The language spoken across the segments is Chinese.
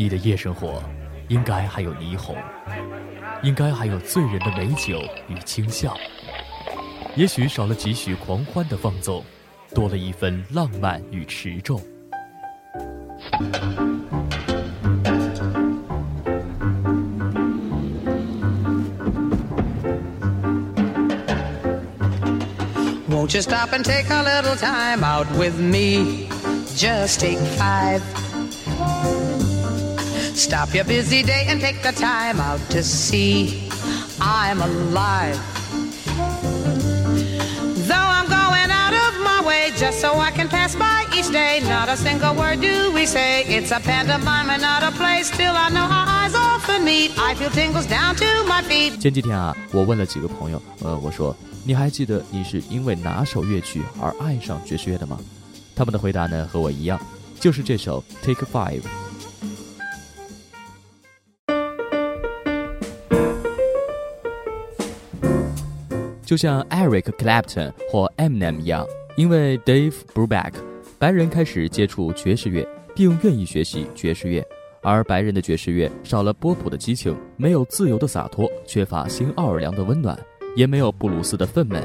你的夜生活应该还有霓虹，应该还有醉人的美酒与轻笑，也许少了几许狂欢的放纵，多了一份浪漫与持重。Won't you stop and take a little time out with me? Just take five. Stop your busy day and take the time out to see I'm alive. Though I'm going out of my way just so I can pass by each day, not a single word do we say. It's a pantomime and not a play. Still I know our eyes often meet. I feel tingles down to my feet. 前几天啊，我问了几个朋友，我说你还记得你是因为哪首乐曲而爱上爵士乐的吗？他们的回答呢和我一样，就是这首 Take Five。 就像 Eric Clapton 或 Eminem 一样，因为 Dave Brubeck， 白人开始接触爵士乐并愿意学习爵士乐，而白人的爵士乐少了波普的激情，没有自由的洒脱，缺乏新奥尔良的温暖，也没有布鲁斯的愤懑。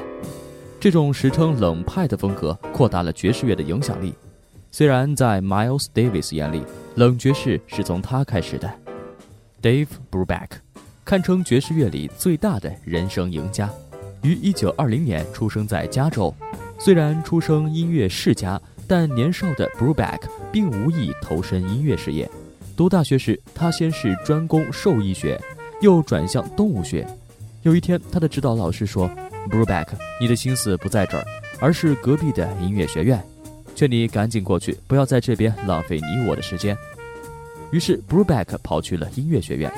这种时称冷派的风格扩大了爵士乐的影响力。虽然在 Miles Davis 眼里，冷爵士是从他开始的。Dave Brubeck 堪称爵士乐里最大的人生赢家，于1920年出生在加州。虽然出生音乐世家，但年少的 Brubeck 并无意投身音乐事业。读大学时，他先是专攻兽医学，又转向动物学。有一天，他的指导老师说 Brubeck， 你的心思不在这儿，而是隔壁的音乐学院，劝你赶紧过去，不要在这边浪费你我的时间。于是 Brubeck 跑去了音乐学院。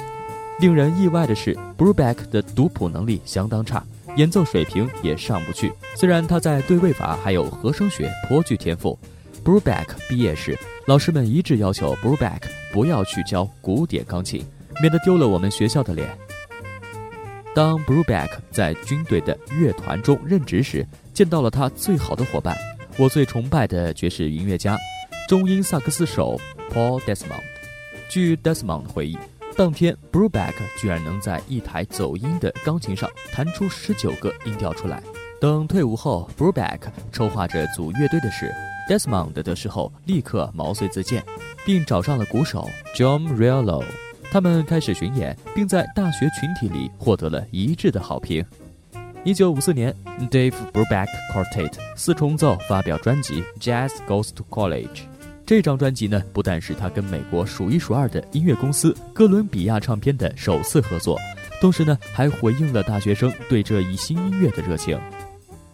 令人意外的是， Brubeck 的读谱能力相当差，演奏水平也上不去。虽然他在对位法还有和声学颇具天赋， Brubeck 毕业时，老师们一致要求 Brubeck 不要去教古典钢琴，免得丢了我们学校的脸。当 Brubeck 在军队的乐团中任职时，见到了他最好的伙伴，我最崇拜的爵士音乐家，中音萨克斯手 Paul Desmond。 据 Desmond 回忆，当天 Brubeck 居然能在一台走音的钢琴上弹出19个音调出来。等退伍后， Brubeck 筹划着组乐队的事， Desmond 得势后立刻毛遂自荐，并找上了鼓手 John Rielo。他们开始巡演，并在大学群体里获得了一致的好评。1954年 Dave Brubeck Quartet 四重奏发表专辑 Jazz Goes to College。 这张专辑呢，不但是他跟美国数一数二的音乐公司哥伦比亚唱片的首次合作，同时呢，还回应了大学生对这一新音乐的热情。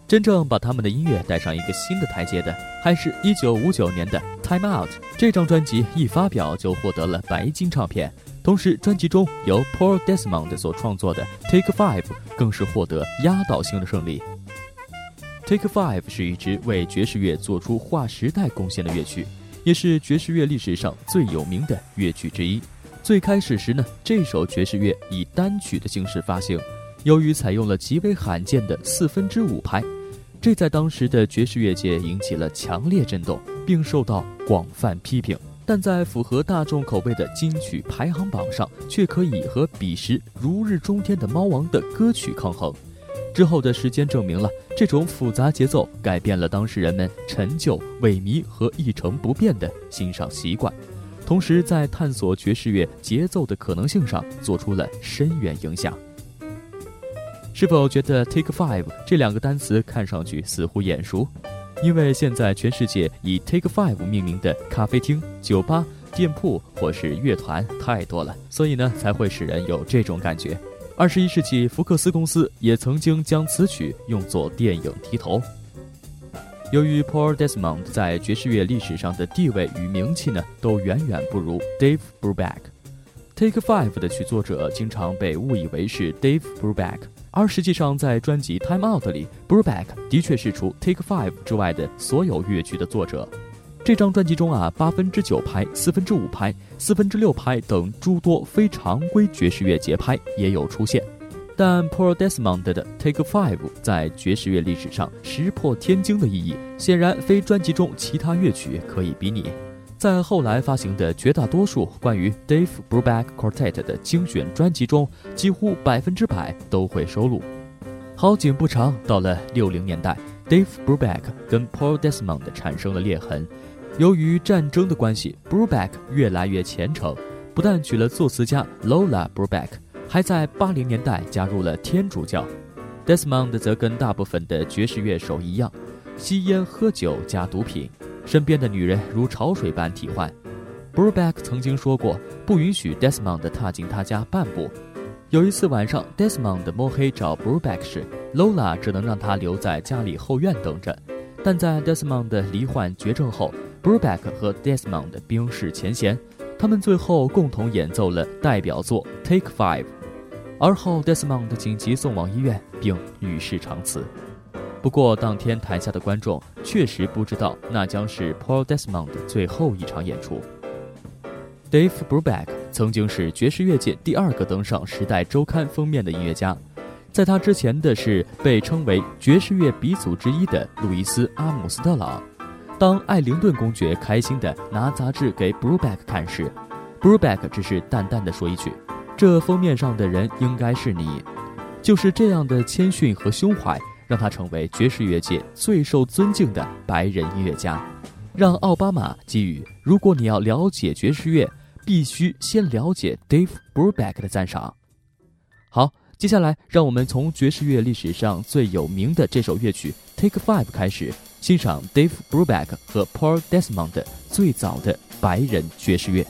真正把他们的音乐带上一个新的台阶的，还是1959年的 Time Out。 这张专辑一发表就获得了白金唱片，同时专辑中由 Paul Desmond 所创作的 Take Five 更是获得压倒性的胜利。 Take Five 是一支为爵士乐做出划时代贡献的乐曲，也是爵士乐历史上最有名的乐曲之一。最开始时呢，这首爵士乐以单曲的形式发行，由于采用了极为罕见的5/4拍，这在当时的爵士乐界引起了强烈震动，并受到广泛批评。但在符合大众口味的金曲排行榜上，却可以和彼时如日中天的猫王的歌曲抗衡。之后的时间证明了，这种复杂节奏改变了当时人们陈旧、萎靡和一成不变的欣赏习惯，同时在探索爵士乐节奏的可能性上做出了深远影响。是否觉得 Take Five 这两个单词看上去似乎眼熟？因为现在全世界以 Take Five 命名的咖啡厅、酒吧、店铺或是乐团太多了，所以呢才会使人有这种感觉。21世纪福克斯公司也曾经将此曲用作电影题头。由于 Paul Desmond 在爵士乐历史上的地位与名气呢，都远远不如 Dave Brubeck。 Take Five 的曲作者经常被误以为是 Dave Brubeck，而实际上在专辑 Time Out 里， Brubeck 的确是除 Take Five 之外的所有乐曲的作者。这张专辑中啊，8/9拍、4/5拍、4/6拍等诸多非常规爵士乐节拍也有出现。但 Paul Desmond 的 Take Five 在爵士乐历史上石破天惊的意义，显然非专辑中其他乐曲可以比拟。在后来发行的绝大多数关于 Dave Brubeck Quartet 的精选专辑中，几乎100%都会收录。好景不长，到了60年代 ，Dave Brubeck 跟 Paul Desmond 产生了裂痕。由于战争的关系 ，Brubeck 越来越虔诚，不但娶了作词家 Lola Brubeck， 还在80年代加入了天主教。Desmond 则跟大部分的爵士乐手一样，吸烟、喝酒加毒品，身边的女人如潮水般替换。Brubeck 曾经说过，不允许 Desmond 踏进他家半步。有一次晚上 ，Desmond 摸黑找 Brubeck 时 ，Lola 只能让他留在家里后院等着。但在 Desmond 罹患绝症后 ，Brubeck 和 Desmond 冰释前嫌，他们最后共同演奏了代表作《Take Five》。而后 Desmond 紧急送往医院并与世长辞。不过当天台下的观众确实不知道那将是 Paul Desmond 最后一场演出。Dave Brubeck 曾经是爵士乐界第2个登上《时代周刊》封面的音乐家，在他之前的是被称为爵士乐鼻祖之一的路易斯·阿姆斯特朗。当艾灵顿公爵开心地拿杂志给 Brubeck 看时， Brubeck 只是淡淡地说一句，这封面上的人应该是你。就是这样的谦逊和胸怀，让他成为爵士乐界最受尊敬的白人音乐家，让奥巴马给予如果你要了解爵士乐，必须先了解 Dave Brubeck 的赞赏。好，接下来让我们从爵士乐历史上最有名的这首乐曲 Take Five 开始，欣赏 Dave Brubeck 和 Paul Desmond 最早的白人爵士乐。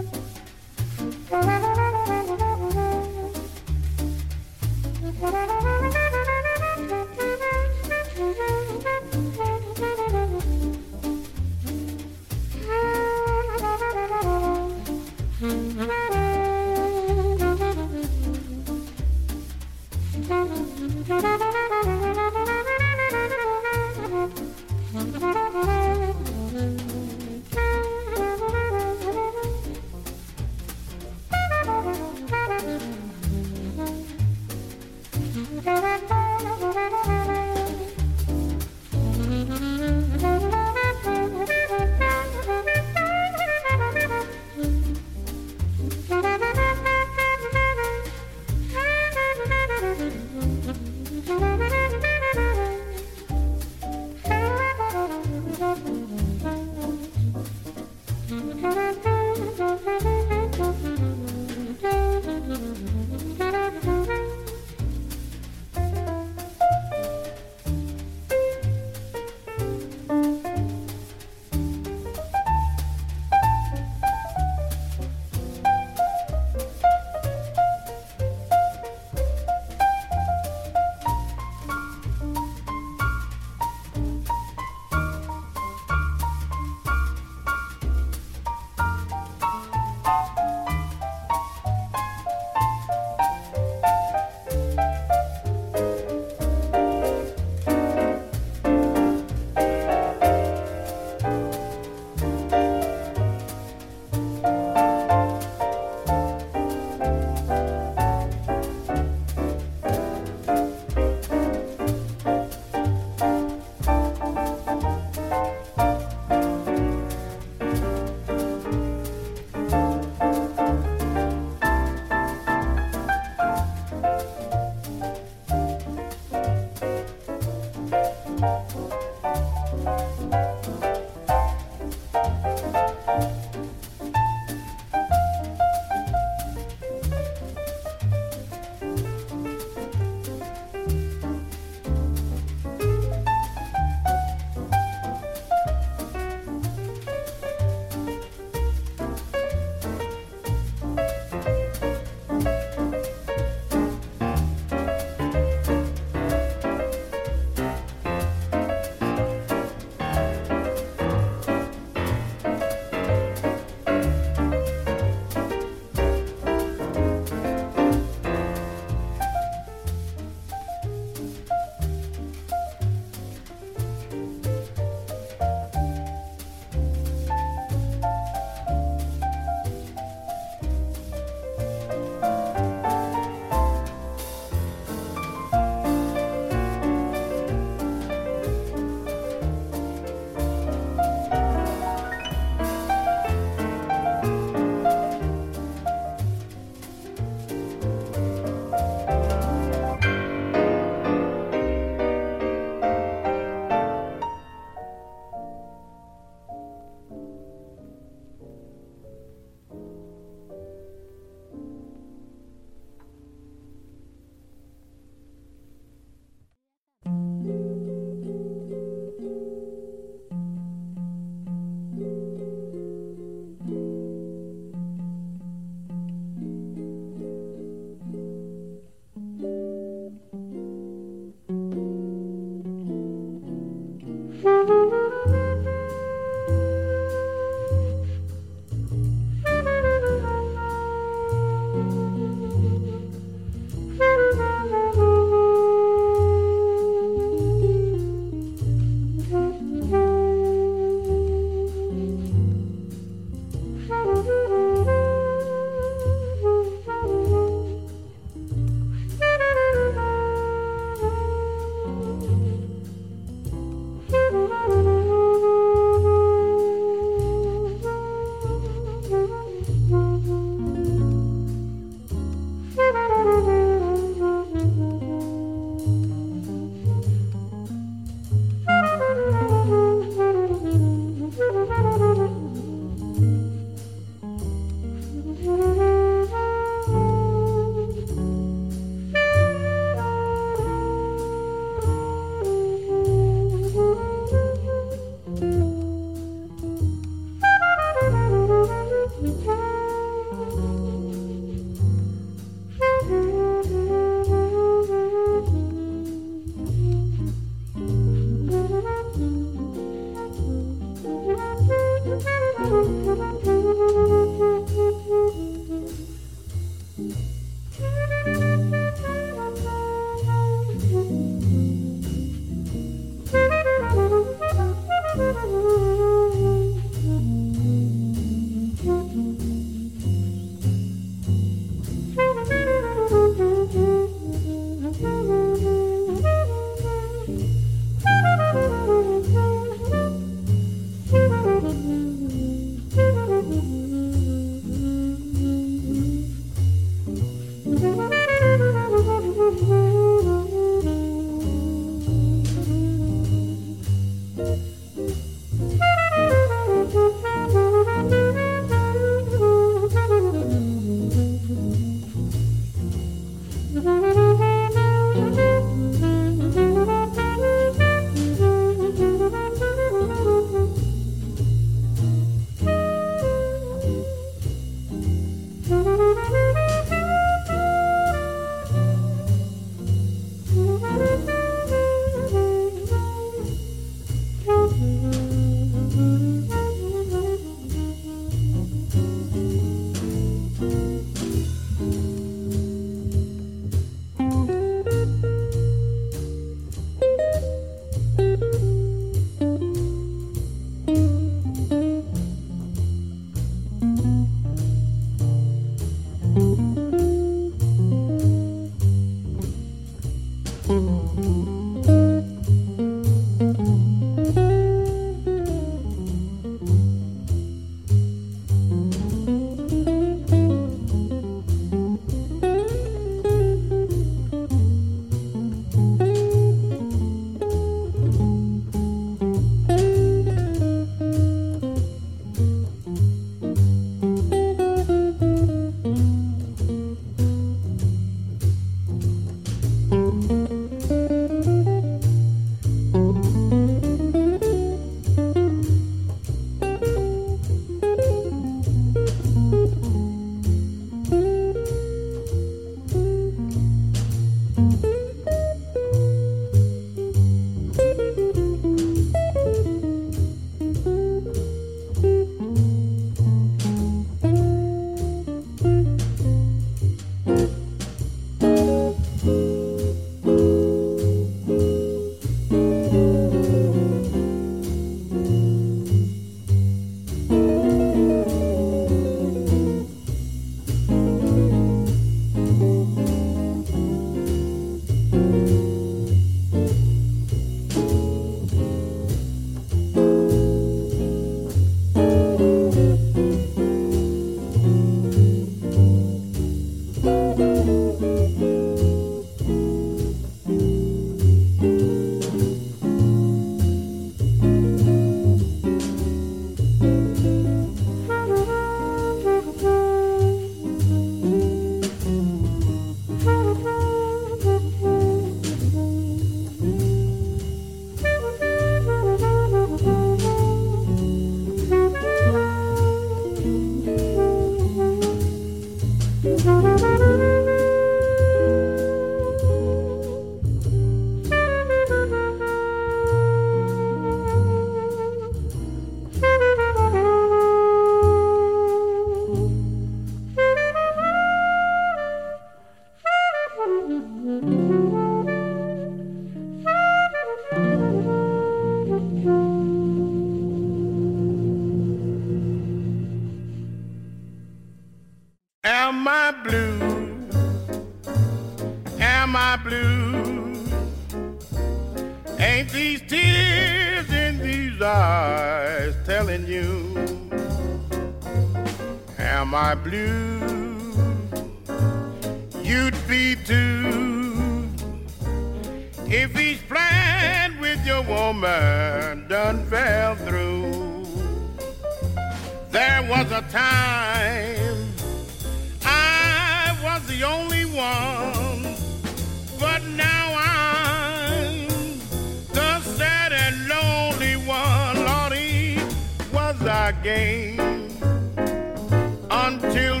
Until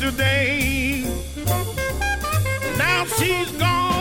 today. Now she's gone